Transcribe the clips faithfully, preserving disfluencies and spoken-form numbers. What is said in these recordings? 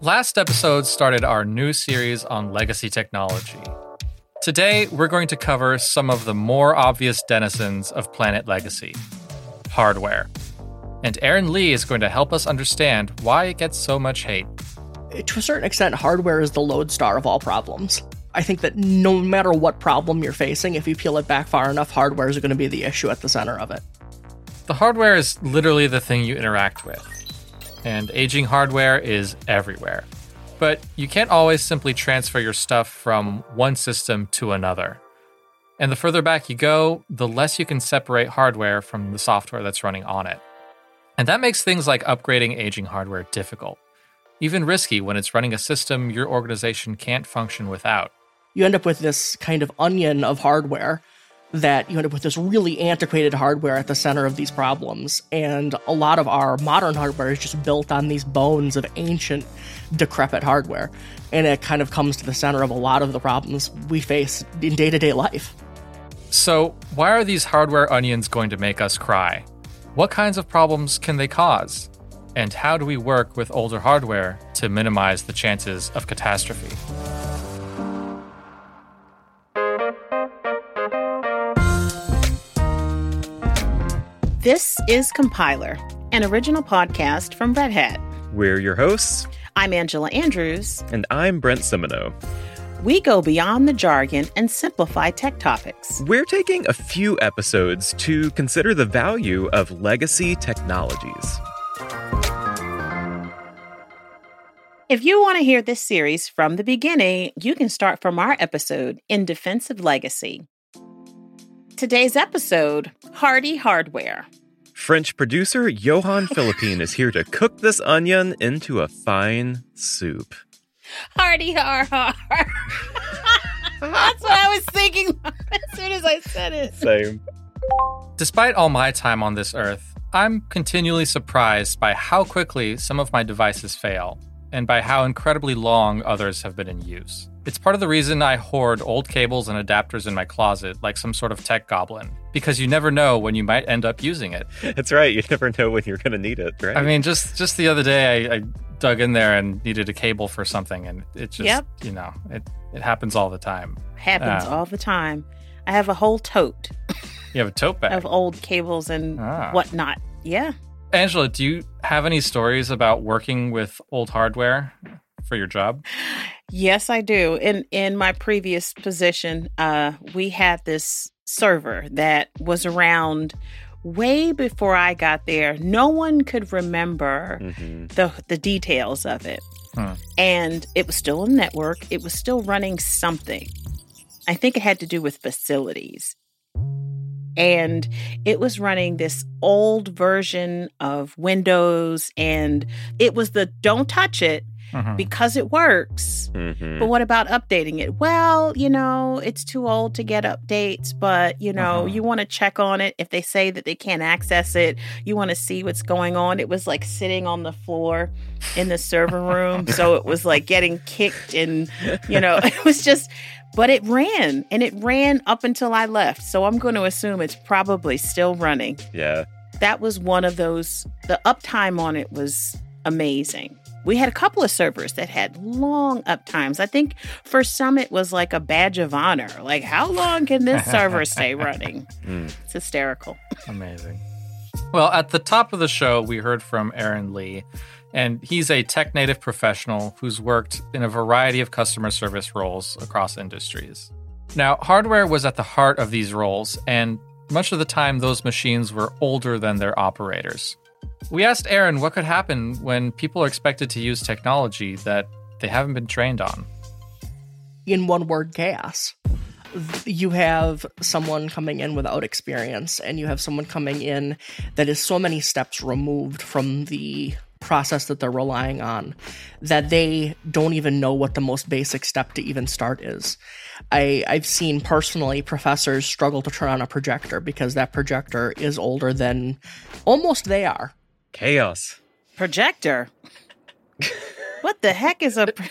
Last episode started our new series on legacy technology. Today, we're going to cover some of the more obvious denizens of Planet Legacy, hardware. And Aaron Lee is going to help us understand why it gets so much hate. To a certain extent, hardware is the lodestar of all problems. I think that no matter what problem you're facing, if you peel it back far enough, hardware is going to be the issue at the center of it. The hardware is literally the thing you interact with. And aging hardware is everywhere. But you can't always simply transfer your stuff from one system to another. And the further back you go, the less you can separate hardware from the software that's running on it. And that makes things like upgrading aging hardware difficult, even risky when it's running a system your organization can't function without. You end up with this kind of onion of hardware that you end up with this really antiquated hardware at the center of these problems. And a lot of our modern hardware is just built on these bones of ancient, decrepit hardware. And it kind of comes to the center of a lot of the problems we face in day-to-day life. So why are these hardware onions going to make us cry? What kinds of problems can they cause? And how do we work with older hardware to minimize the chances of catastrophe? This is Compiler, an original podcast from Red Hat. We're your hosts. I'm Angela Andrews. And I'm Brent Semino. We go beyond the jargon and simplify tech topics. We're taking a few episodes to consider the value of legacy technologies. If you want to hear this series from the beginning, you can start from our episode, In Defense of Legacy. Today's episode, Hardy Hardware. French producer Johan Philippine is here to cook this onion into a fine soup. Hardy har har. That's what I was thinking as soon as I said it. Same. Despite all my time on this earth, I'm continually surprised by how quickly some of my devices fail and by how incredibly long others have been in use. It's part of the reason I hoard old cables and adapters in my closet like some sort of tech goblin, because you never know when you might end up using it. That's right. You never know when you're going to need it, right? I mean, just just the other day, I, I dug in there and needed a cable for something, and it just, yep. you know, it, it happens all the time. Happens um, all the time. I have a whole tote. You have a tote bag? Of old cables and ah. whatnot. Yeah. Angela, do you have any stories about working with old hardware for your job? Yes, I do. In in my previous position, uh, we had this server that was around way before I got there. No one could remember mm-hmm. the the details of it. Huh. And it was still a network. It was still running something. I think it had to do with facilities. And it was running this old version of Windows, and it was the don't touch it mm-hmm. because it works. Mm-hmm. But what about updating it? Well, you know, it's too old to get updates, but, you know, mm-hmm. you want to check on it. If they say that they can't access it, you want to see what's going on. It was like sitting on the floor in the server room. So it was like getting kicked and, you know, it was just... But it ran, and it ran up until I left. So I'm going to assume it's probably still running. Yeah. That was one of those, the uptime on it was amazing. We had a couple of servers that had long uptimes. I think for some, it was like a badge of honor. Like, how long can this server stay running? Mm. It's hysterical. Amazing. Well, at the top of the show, we heard from Aaron Lee, and he's a tech-native professional who's worked in a variety of customer service roles across industries. Now, hardware was at the heart of these roles, and much of the time, those machines were older than their operators. We asked Aaron what could happen when people are expected to use technology that they haven't been trained on. In one word, chaos. You have someone coming in without experience, and you have someone coming in that is so many steps removed from the process that they're relying on that they don't even know what the most basic step to even start is. I, I've seen personally professors struggle to turn on a projector because that projector is older than almost they are. Chaos. Projector? What the heck is a pro-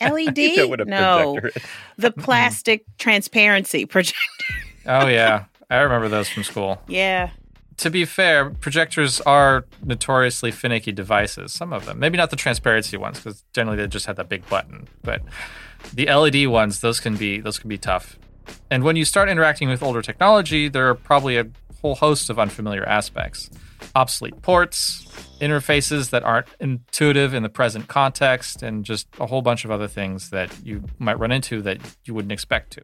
L E D? You know what a no, projector is. The plastic transparency projector. Oh, yeah. I remember those from school. Yeah. to be fair, projectors are notoriously finicky devices, some of them. Maybe not the transparency ones, because generally they just have that big button. But the L E D ones, those can be those can be tough. And when you start interacting with older technology, there are probably a whole host of unfamiliar aspects. Obsolete ports, interfaces that aren't intuitive in the present context, and just a whole bunch of other things that you might run into that you wouldn't expect to.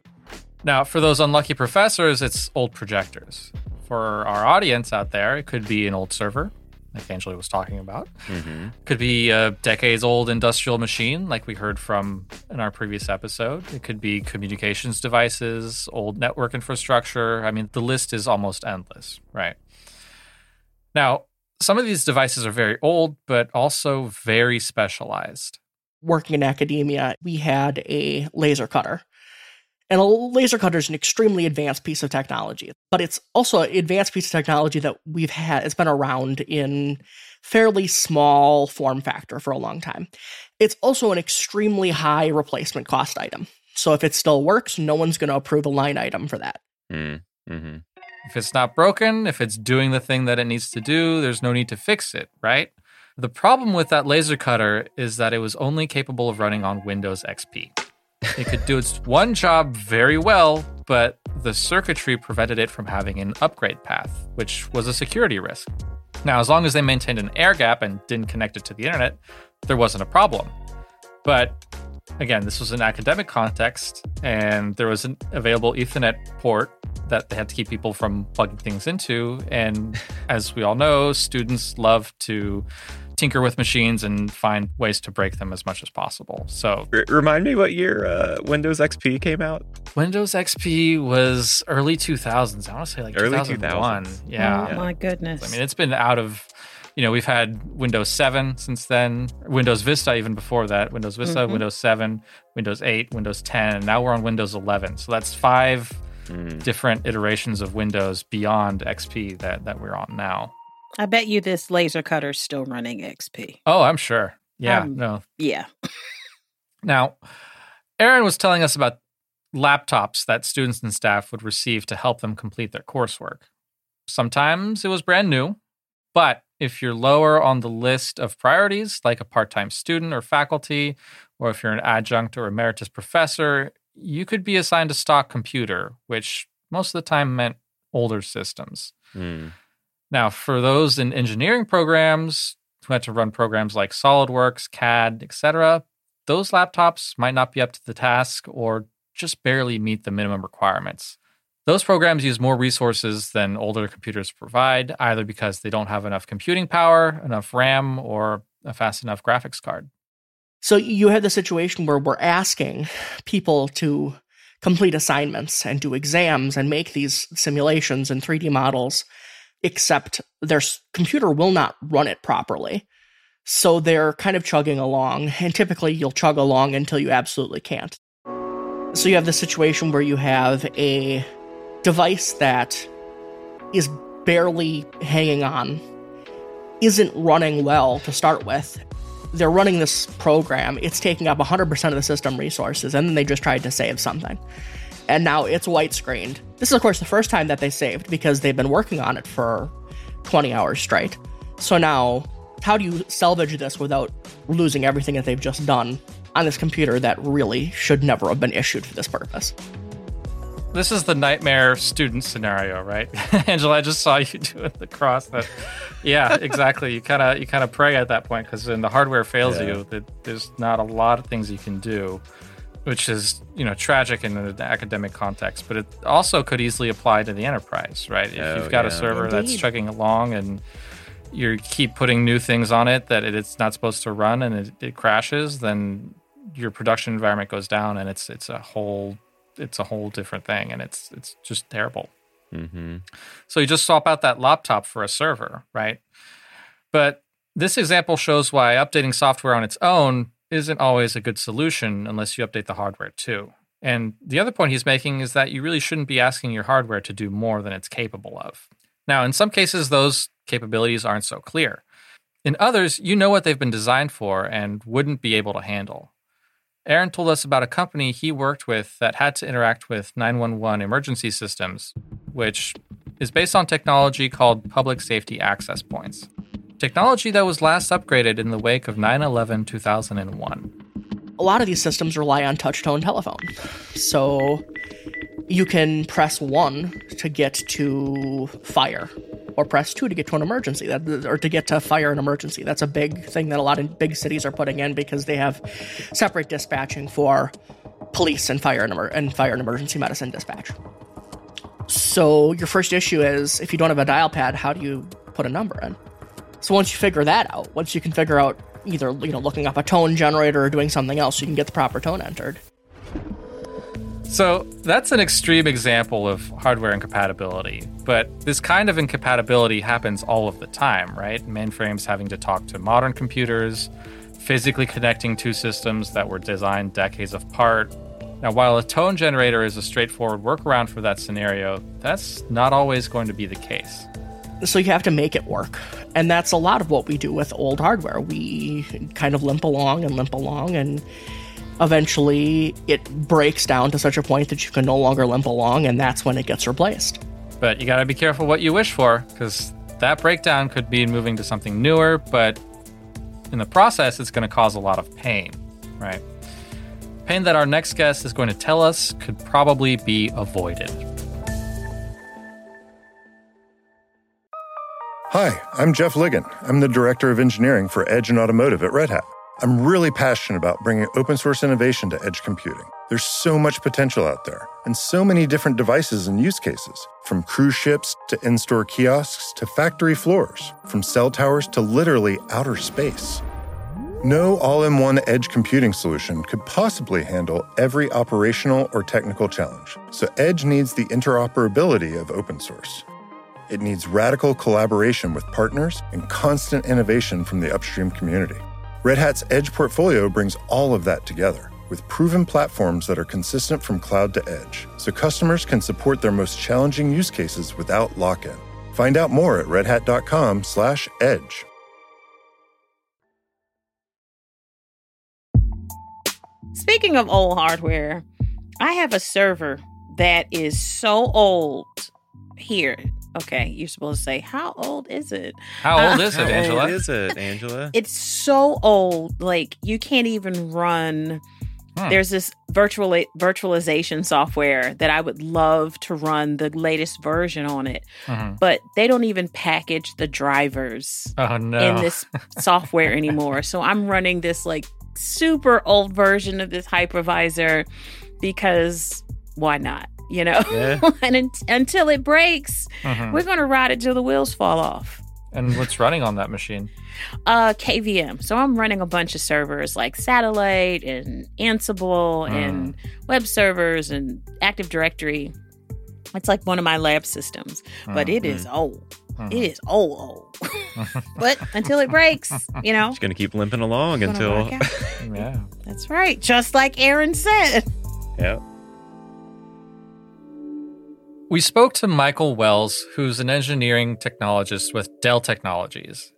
Now, for those unlucky professors, it's old projectors. For our audience out there, it could be an old server, like Angela was talking about. Mm-hmm. Could be a decades-old industrial machine, like we heard from in our previous episode. It could be communications devices, old network infrastructure. I mean, the list is almost endless, right? Now, some of these devices are very old, but also very specialized. Working in academia, we had a laser cutter. And a laser cutter is an extremely advanced piece of technology, but it's also an advanced piece of technology that we've had, it's been around in fairly small form factor for a long time. It's also an extremely high replacement cost item. So if it still works, no one's going to approve a line item for that. Mm, mm-hmm. If it's not broken, if it's doing the thing that it needs to do, there's no need to fix it, right? The problem with that laser cutter is that it was only capable of running on Windows X P. It could do its one job very well, but the circuitry prevented it from having an upgrade path, which was a security risk. Now, as long as they maintained an air gap and didn't connect it to the internet, there wasn't a problem. But again, this was an academic context, and there was an available Ethernet port that they had to keep people from plugging things into. And as we all know, students love to tinker with machines and find ways to break them as much as possible. So, R- remind me what year uh, Windows X P came out? Windows X P was early two thousands. I want to say like early two thousand one. two thousanand. Yeah. Oh, yeah. My goodness. I mean, it's been out of, you know, we've had Windows seven since then, Windows Vista even before that, Windows Vista, mm-hmm. Windows seven, Windows eight, Windows ten, and now we're on Windows eleven. So that's five mm. different iterations of Windows beyond X P that, that we're on now. I bet you this laser cutter's still running X P. Oh, I'm sure. Yeah. Um, no. Yeah. Now, Aaron was telling us about laptops that students and staff would receive to help them complete their coursework. Sometimes it was brand new, but if you're lower on the list of priorities, like a part-time student or faculty, or if you're an adjunct or emeritus professor, you could be assigned a stock computer, which most of the time meant older systems. Mm. Now, for those in engineering programs who had to run programs like SolidWorks, C A D, et cetera, those laptops might not be up to the task or just barely meet the minimum requirements. Those programs use more resources than older computers provide, either because they don't have enough computing power, enough RAM, or a fast enough graphics card. So you have the situation where we're asking people to complete assignments and do exams and make these simulations and three D models, except their computer will not run it properly. So they're kind of chugging along, and typically you'll chug along until you absolutely can't. So you have the situation where you have a device that is barely hanging on, isn't running well to start with. They're running this program, it's taking up one hundred percent of the system resources, and then they just tried to save something. And now it's white screened. This is, of course, the first time that they saved because they've been working on it for twenty hours straight. So now, how do you salvage this without losing everything that they've just done on this computer that really should never have been issued for this purpose? This is the nightmare student scenario, right? Angela, I just saw you doing the cross. That, yeah, exactly. You kind of you kind of pray at that point because when the hardware fails yeah. you, that there's not a lot of things you can do, which is, you know, tragic in an academic context, but it also could easily apply to the enterprise, right? If oh, you've got yeah, a server indeed. that's chugging along and you keep putting new things on it that it's not supposed to run and it, it crashes, then your production environment goes down and it's it's a whole it's a whole different thing, and it's it's just terrible. Mm-hmm. So you just swap out that laptop for a server, right? But this example shows why updating software on its own isn't always a good solution unless you update the hardware too. And the other point he's making is that you really shouldn't be asking your hardware to do more than it's capable of. Now, in some cases, those capabilities aren't so clear. In others, you know what they've been designed for and wouldn't be able to handle. Aaron told us about a company he worked with that had to interact with nine one one emergency systems, which is based on technology called public safety access points, technology that was last upgraded in the wake of nine eleven two thousand one. A lot of these systems rely on touch-tone telephone. So you can press one to get to fire or press two to get to an emergency that, or to get to fire and emergency. That's a big thing that a lot of big cities are putting in because they have separate dispatching for police and fire and, emer- and fire and emergency medicine dispatch. So your first issue is if you don't have a dial pad, how do you put a number in? So once you figure that out, once you can figure out either, you know, looking up a tone generator or doing something else, you can get the proper tone entered. So that's an extreme example of hardware incompatibility, but this kind of incompatibility happens all of the time, right? Mainframes having to talk to modern computers, physically connecting two systems that were designed decades apart. Now, while a tone generator is a straightforward workaround for that scenario, that's not always going to be the case. So you have to make it work. And that's a lot of what we do with old hardware. We kind of limp along and limp along, and eventually it breaks down to such a point that you can no longer limp along, and that's when it gets replaced. But you got to be careful what you wish for, because that breakdown could mean moving to something newer, but in the process, it's going to cause a lot of pain, right? Pain that our next guest is going to tell us could probably be avoided. Hi, I'm Jeff Ligon. I'm the Director of Engineering for Edge and Automotive at Red Hat. I'm really passionate about bringing open source innovation to edge computing. There's so much potential out there and so many different devices and use cases, from cruise ships to in-store kiosks to factory floors, from cell towers to literally outer space. No all-in-one edge computing solution could possibly handle every operational or technical challenge, so Edge needs the interoperability of open source. It needs radical collaboration with partners and constant innovation from the upstream community. Red Hat's Edge portfolio brings all of that together with proven platforms that are consistent from cloud to edge, so customers can support their most challenging use cases without lock-in. Find out more at redhat.com slash edge. Speaking of old hardware, I have a server that is so old here. Okay, you're supposed to say, how old is it? How old is it, Angela? How old is it, Angela? It's so old, like, you can't even run... Hmm. There's this virtual virtualization software that I would love to run the latest version on it, mm-hmm. but they don't even package the drivers oh, no. in this software anymore. So I'm running this, like, super old version of this hypervisor because why not? You know, yeah. and un- until it breaks, mm-hmm. we're going to ride it till the wheels fall off. And what's running on that machine? Uh, K V M. So I'm running a bunch of servers like Satellite and Ansible mm. and web servers and Active Directory. It's like one of my lab systems, mm-hmm. but it is old. Mm-hmm. It is old, old. But until it breaks, you know. It's going to keep limping along until. yeah. That's right. Just like Aaron said. Yeah. We spoke to Michael Wells, who's an engineering technologist with Dell Technologies.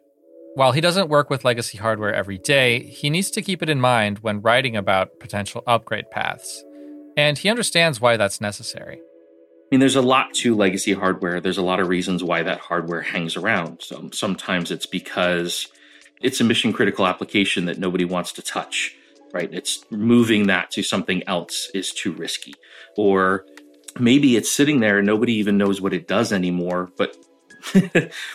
While he doesn't work with legacy hardware every day, he needs to keep it in mind when writing about potential upgrade paths. And he understands why that's necessary. I mean, there's a lot to legacy hardware. There's a lot of reasons why that hardware hangs around. So sometimes it's because it's a mission-critical application that nobody wants to touch, right? It's moving that to something else is too risky. Or maybe it's sitting there and nobody even knows what it does anymore, but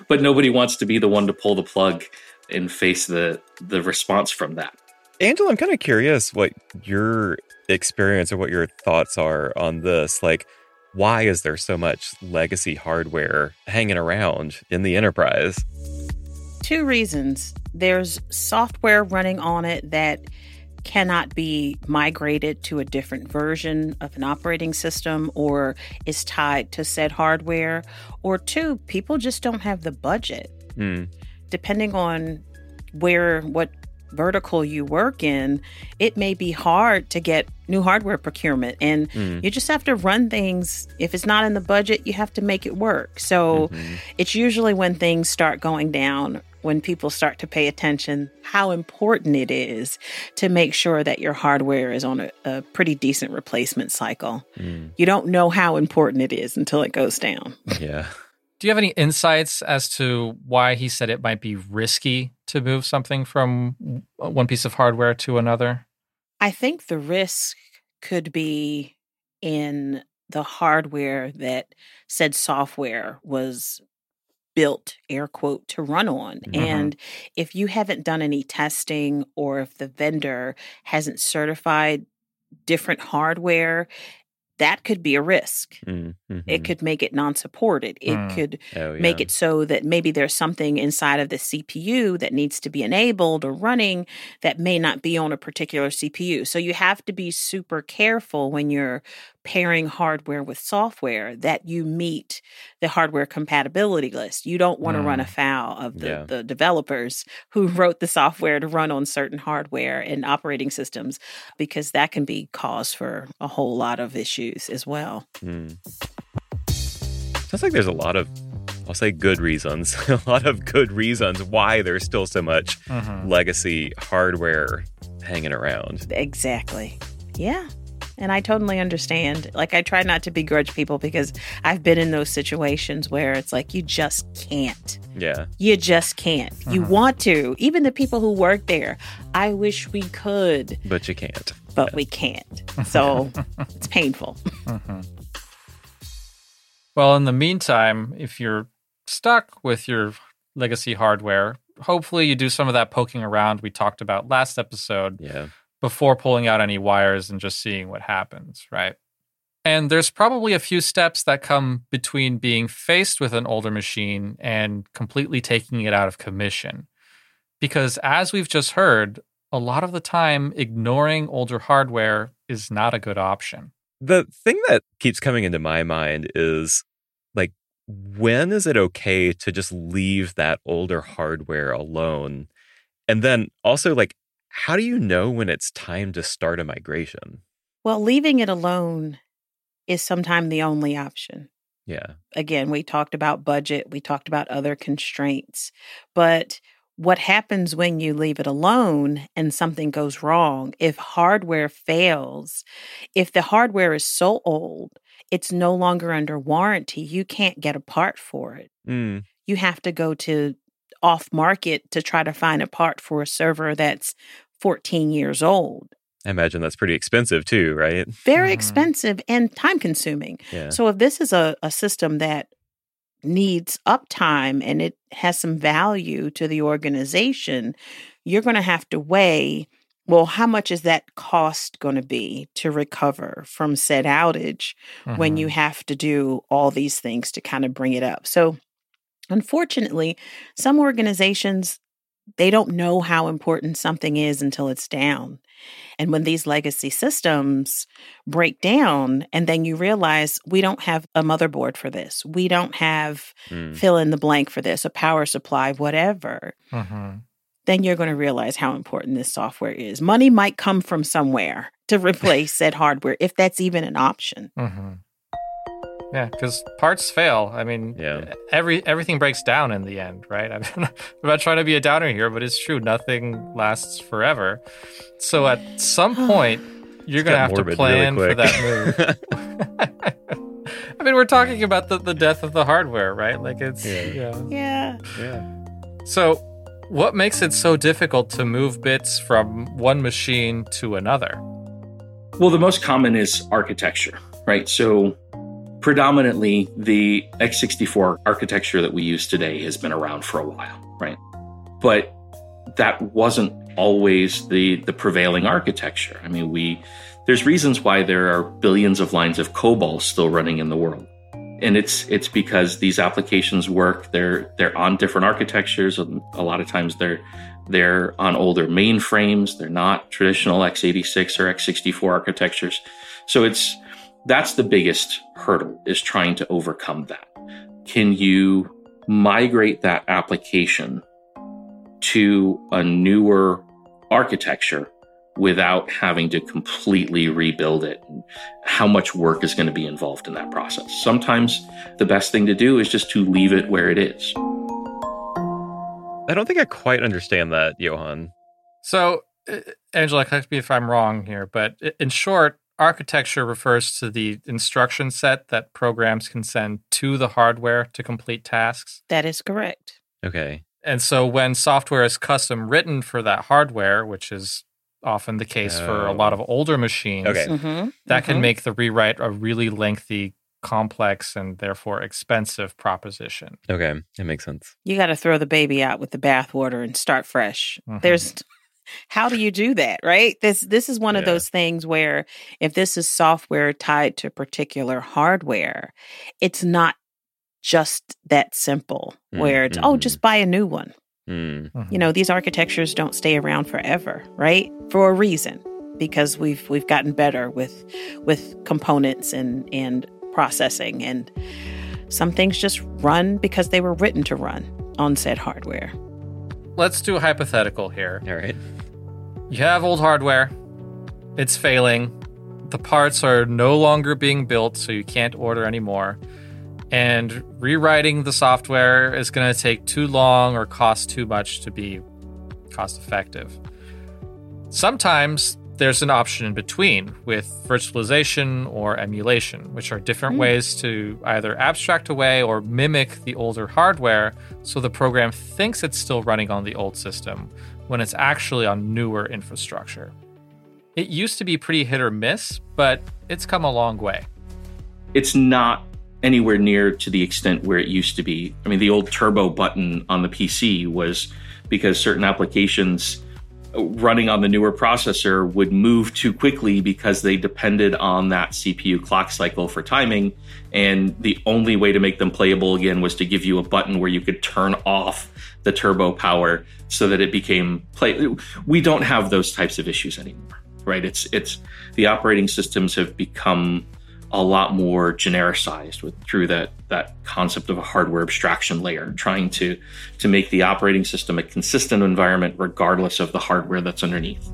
but nobody wants to be the one to pull the plug and face the, the response from that. Angela, I'm kind of curious what your experience or what your thoughts are on this. Like, why is there so much legacy hardware hanging around in the enterprise? Two reasons. There's software running on it that cannot be migrated to a different version of an operating system or is tied to said hardware, or two, people just don't have the budget. Mm. Depending on where, what vertical you work in, it may be hard to get new hardware procurement. And mm. you just have to run things. If it's not in the budget, you have to make it work. So mm-hmm. it's usually when things start going down, when people start to pay attention, how important it is to make sure that your hardware is on a, a pretty decent replacement cycle. Mm. You don't know how important it is until it goes down. Yeah. Do you have any insights as to why he said it might be risky to move something from one piece of hardware to another? I think the risk could be in the hardware that said software was built, air quote, to run on. Mm-hmm. And if you haven't done any testing, or if the vendor hasn't certified different hardware, that could be a risk. Mm-hmm. It could make it non-supported. It mm. could oh, yeah. make it so that maybe there's something inside of the C P U that needs to be enabled or running that may not be on a particular C P U. So you have to be super careful when you're pairing hardware with software that you meet the hardware compatibility list. You don't want to mm. run afoul of the, yeah. the developers who wrote the software to run on certain hardware and operating systems, because that can be cause for a whole lot of issues as well. Mm. Sounds like there's a lot of, I'll say good reasons, a lot of good reasons why there's still so much mm-hmm. legacy hardware hanging around. Exactly. Yeah. And I totally understand. Like, I try not to begrudge people, because I've been in those situations where it's like, you just can't. Yeah. You just can't. Mm-hmm. You want to. Even the people who work there, I wish we could. But you can't. But yeah. we can't. So it's painful. Mm-hmm. Well, in the meantime, if you're stuck with your legacy hardware, hopefully you do some of that poking around we talked about last episode. Yeah. Before pulling out any wires and just seeing what happens, right? And there's probably a few steps that come between being faced with an older machine and completely taking it out of commission. Because as we've just heard, a lot of the time, ignoring older hardware is not a good option. The thing that keeps coming into my mind is, like, when is it okay to just leave that older hardware alone? And then also, like, how do you know when it's time to start a migration? Well, leaving it alone is sometimes the only option. Yeah. Again, we talked about budget. We talked about other constraints. But what happens when you leave it alone and something goes wrong? If hardware fails, if the hardware is so old, it's no longer under warranty, you can't get a part for it. Mm. You have to go to off market to try to find a part for a server that's fourteen years old. I imagine that's pretty expensive too, right? Very mm-hmm. expensive and time-consuming. Yeah. So if this is a, a system that needs uptime and it has some value to the organization, you're going to have to weigh, well, how much is that cost going to be to recover from said outage mm-hmm. when you have to do all these things to kind of bring it up? So unfortunately, some organizations, they don't know how important something is until it's down. And when these legacy systems break down, and then you realize we don't have a motherboard for this, we don't have mm. fill in the blank for this, a power supply, whatever, mm-hmm. then you're going to realize how important this software is. Money might come from somewhere to replace said hardware, if that's even an option. Mm-hmm. Yeah, because parts fail. I mean, yeah. every everything breaks down in the end, right? I mean, I'm not trying to be a downer here, but it's true. Nothing lasts forever. So at some point, you're going to have to plan really for that move. I mean, we're talking about the, the death of the hardware, right? Like, it's... Yeah. Yeah. yeah. yeah. So what makes it so difficult to move bits from one machine to another? Well, the most common is architecture, right? So... predominantly, the x sixty-four architecture that we use today has been around for a while, right? But that wasn't always the, the prevailing architecture. I mean, we there's reasons why there are billions of lines of COBOL still running in the world. And it's it's because these applications work, they're they're on different architectures, and a lot of times they're they're on older mainframes, they're not traditional x eighty-six or x sixty-four architectures. So it's That's the biggest hurdle, is trying to overcome that. Can you migrate that application to a newer architecture without having to completely rebuild it? How much work is going to be involved in that process? Sometimes the best thing to do is just to leave it where it is. I don't think I quite understand that, Johan. So, Angela, correct me if I'm wrong here, but in short, Architecture refers to the instruction set that programs can send to the hardware to complete tasks. That is correct. Okay. And so when software is custom written for that hardware, which is often the case oh. for a lot of older machines, okay. mm-hmm. that mm-hmm. can make the rewrite a really lengthy, complex, and therefore expensive proposition. Okay, it makes sense. You got to throw the baby out with the bathwater and start fresh. Mm-hmm. There's... How do you do that, right? This this is one yeah. of those things where if this is software tied to particular hardware, it's not just that simple where mm-hmm. it's, oh, just buy a new one. Mm-hmm. You know, these architectures don't stay around forever, right? For a reason, because we've we've gotten better with with components and, and processing, and some things just run because they were written to run on said hardware. Let's do a hypothetical here. All right. You have old hardware. It's failing. The parts are no longer being built, so you can't order anymore. And rewriting the software is going to take too long or cost too much to be cost effective. Sometimes there's an option in between with virtualization or emulation, which are different mm. ways to either abstract away or mimic the older hardware so the program thinks it's still running on the old system when it's actually on newer infrastructure. It used to be pretty hit or miss, but it's come a long way. It's not anywhere near to the extent where it used to be. I mean, the old turbo button on the P C was because certain applications running on the newer processor would move too quickly because they depended on that C P U clock cycle for timing. And the only way to make them playable again was to give you a button where you could turn off the turbo power so that it became play. We don't have those types of issues anymore, right? It's, it's the operating systems have become a lot more genericized with through that that concept of a hardware abstraction layer, trying to to make the operating system a consistent environment regardless of the hardware that's underneath.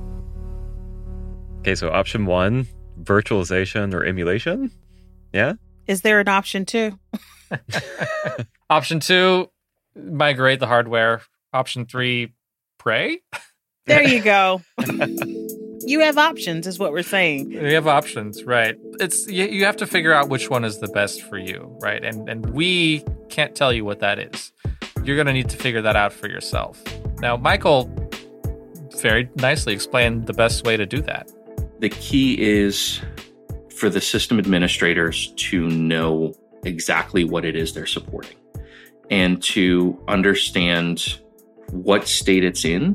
Okay, so option one, virtualization or emulation? Yeah? Is there an option two? Option two, migrate the hardware. Option three, pray? There you go. You have options is what we're saying. You have options, right. It's you, you have to figure out which one is the best for you, right? And and we can't tell you what that is. You're going to need to figure that out for yourself. Now, Michael very nicely explained the best way to do that. The key is for the system administrators to know exactly what it is they're supporting and to understand what state it's in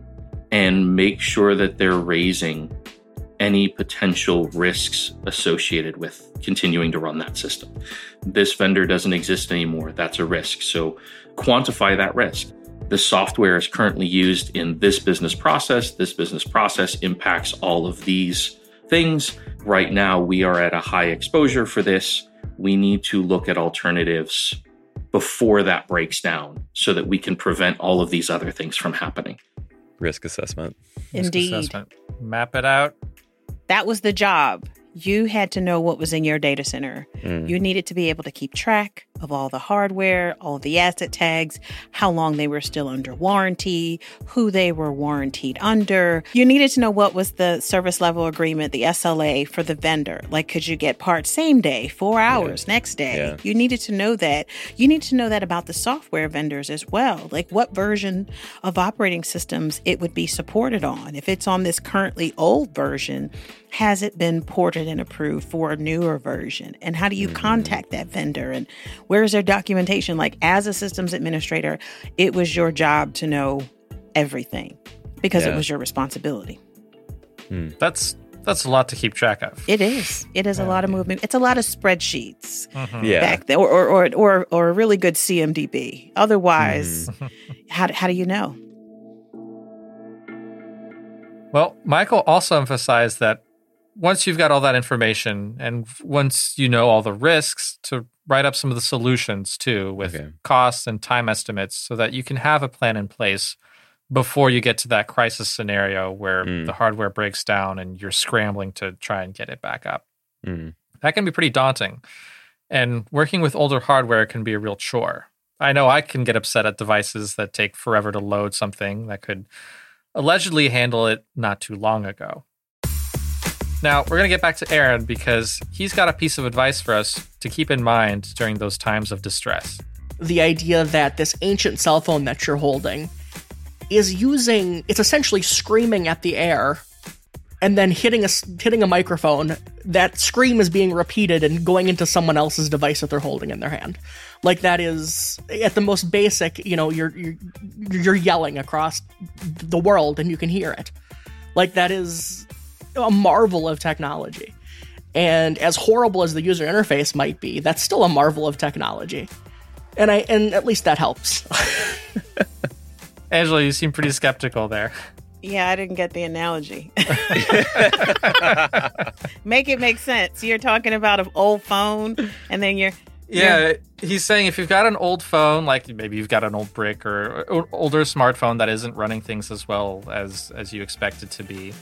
and make sure that they're raising any potential risks associated with continuing to run that system. This vendor doesn't exist anymore. That's a risk. So quantify that risk. The software is currently used in this business process. This business process impacts all of these things. Right now, we are at a high exposure for this. We need to look at alternatives before that breaks down so that we can prevent all of these other things from happening. Risk assessment. Indeed. Risk assessment. Map it out. That was the job. You had to know what was in your data center. Mm. You needed to be able to keep track of all the hardware, all the asset tags, how long they were still under warranty, who they were warrantied under. You needed to know what was the service level agreement, the S L A for the vendor. Like, could you get parts same day, four hours, yeah. next day? Yeah. You needed to know that. You need to know that about the software vendors as well. Like what version of operating systems it would be supported on. If it's on this currently old version, has it been ported and approved for a newer version? And how do you mm. contact that vendor? And where's their documentation? Like, as a systems administrator, it was your job to know everything because yeah. it was your responsibility. Mm. That's that's a lot to keep track of. It is. It is yeah. a lot of movement. It's a lot of spreadsheets mm-hmm. yeah. back there, or, or or or or a really good C M D B. Otherwise, mm. how how do you know? Well, Michael also emphasized that once you've got all that information and once you know all the risks, to write up some of the solutions too with okay. costs and time estimates so that you can have a plan in place before you get to that crisis scenario where mm. the hardware breaks down and you're scrambling to try and get it back up. Mm. That can be pretty daunting. And working with older hardware can be a real chore. I know I can get upset at devices that take forever to load something that could allegedly handle it not too long ago. Now, we're going to get back to Aaron because he's got a piece of advice for us to keep in mind during those times of distress. The idea that this ancient cell phone that you're holding is using, it's essentially screaming at the air and then hitting a, hitting a microphone. That scream is being repeated and going into someone else's device that they're holding in their hand. Like, that is, at the most basic, you know, you're you're, you're yelling across the world and you can hear it. Like, that is a marvel of technology. And as horrible as the user interface might be, that's still a marvel of technology. And I and at least that helps. Angela, you seem pretty skeptical there. Yeah, I didn't get the analogy. Make it make sense. You're talking about an old phone, and then you're... Yeah, you're... he's saying if you've got an old phone, like maybe you've got an old brick or, or older smartphone that isn't running things as well as, as you expect it to be,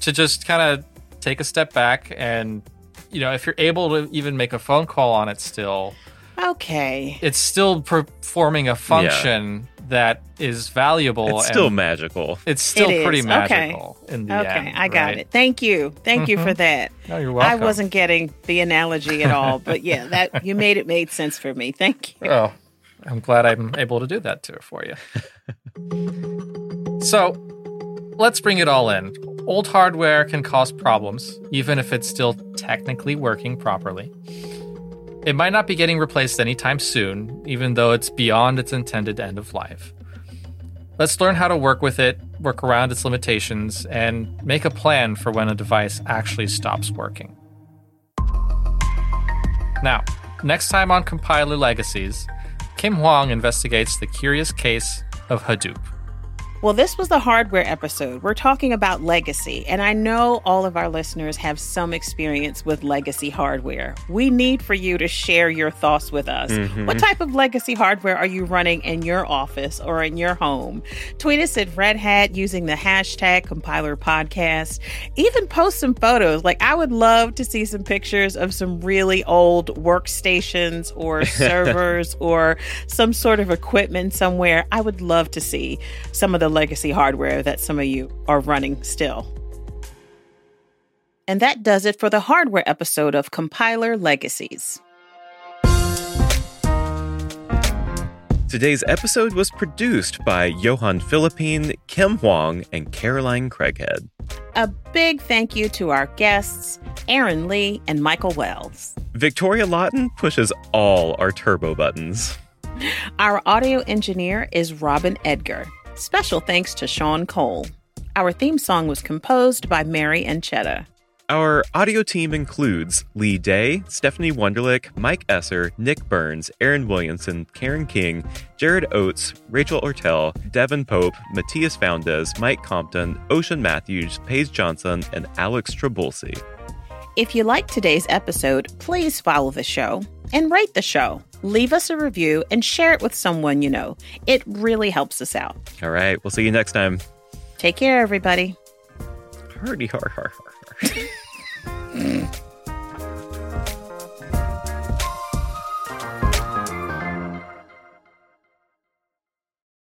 to just kind of take a step back and, you know, if you're able to even make a phone call on it still... Okay. It's still performing a function yeah. that is valuable. It's still and magical. It's still it pretty magical okay. in the okay. end. Okay, I got right? it. Thank you. Thank mm-hmm. you for that. No, you're welcome. I wasn't getting the analogy at all, but yeah, that you made it made sense for me. Thank you. Oh, I'm glad I'm able to do that too for you. So let's bring it all in. Old hardware can cause problems, even if it's still technically working properly. It might not be getting replaced anytime soon, even though it's beyond its intended end of life. Let's learn how to work with it, work around its limitations, and make a plan for when a device actually stops working. Now, next time on Compiler Legacies, Kim Huang investigates the curious case of Hadoop. Well, this was the hardware episode. We're talking about legacy, and I know all of our listeners have some experience with legacy hardware. We need for you to share your thoughts with us. Mm-hmm. What type of legacy hardware are you running in your office or in your home? Tweet us at Red Hat using the hashtag CompilerPodcast. Even post some photos. Like, I would love to see some pictures of some really old workstations or servers or some sort of equipment somewhere. I would love to see some of the legacy hardware that some of you are running still. And that does it for the hardware episode of Compiler Legacies. Today's episode was produced by Johan Philippine, Kim Huang, and Caroline Craighead. A big thank you to our guests, Aaron Lee and Michael Wells. Victoria Lawton pushes all our turbo buttons. Our audio engineer is Robin Edgar. Special thanks to Sean Cole. Our theme song was composed by Mary Anchetta. Our audio team includes Lee Day, Stephanie Wunderlich, Mike Esser, Nick Burns, Aaron Williamson, Karen King, Jared Oates, Rachel Ortel, Devin Pope, Matthias Foundes, Mike Compton, Ocean Matthews, Paige Johnson, and Alex Trabulsi. If you liked today's episode, please follow the show and rate the show. Leave us a review and share it with someone you know. It really helps us out. All right. We'll see you next time. Take care, everybody. Hardy har har har.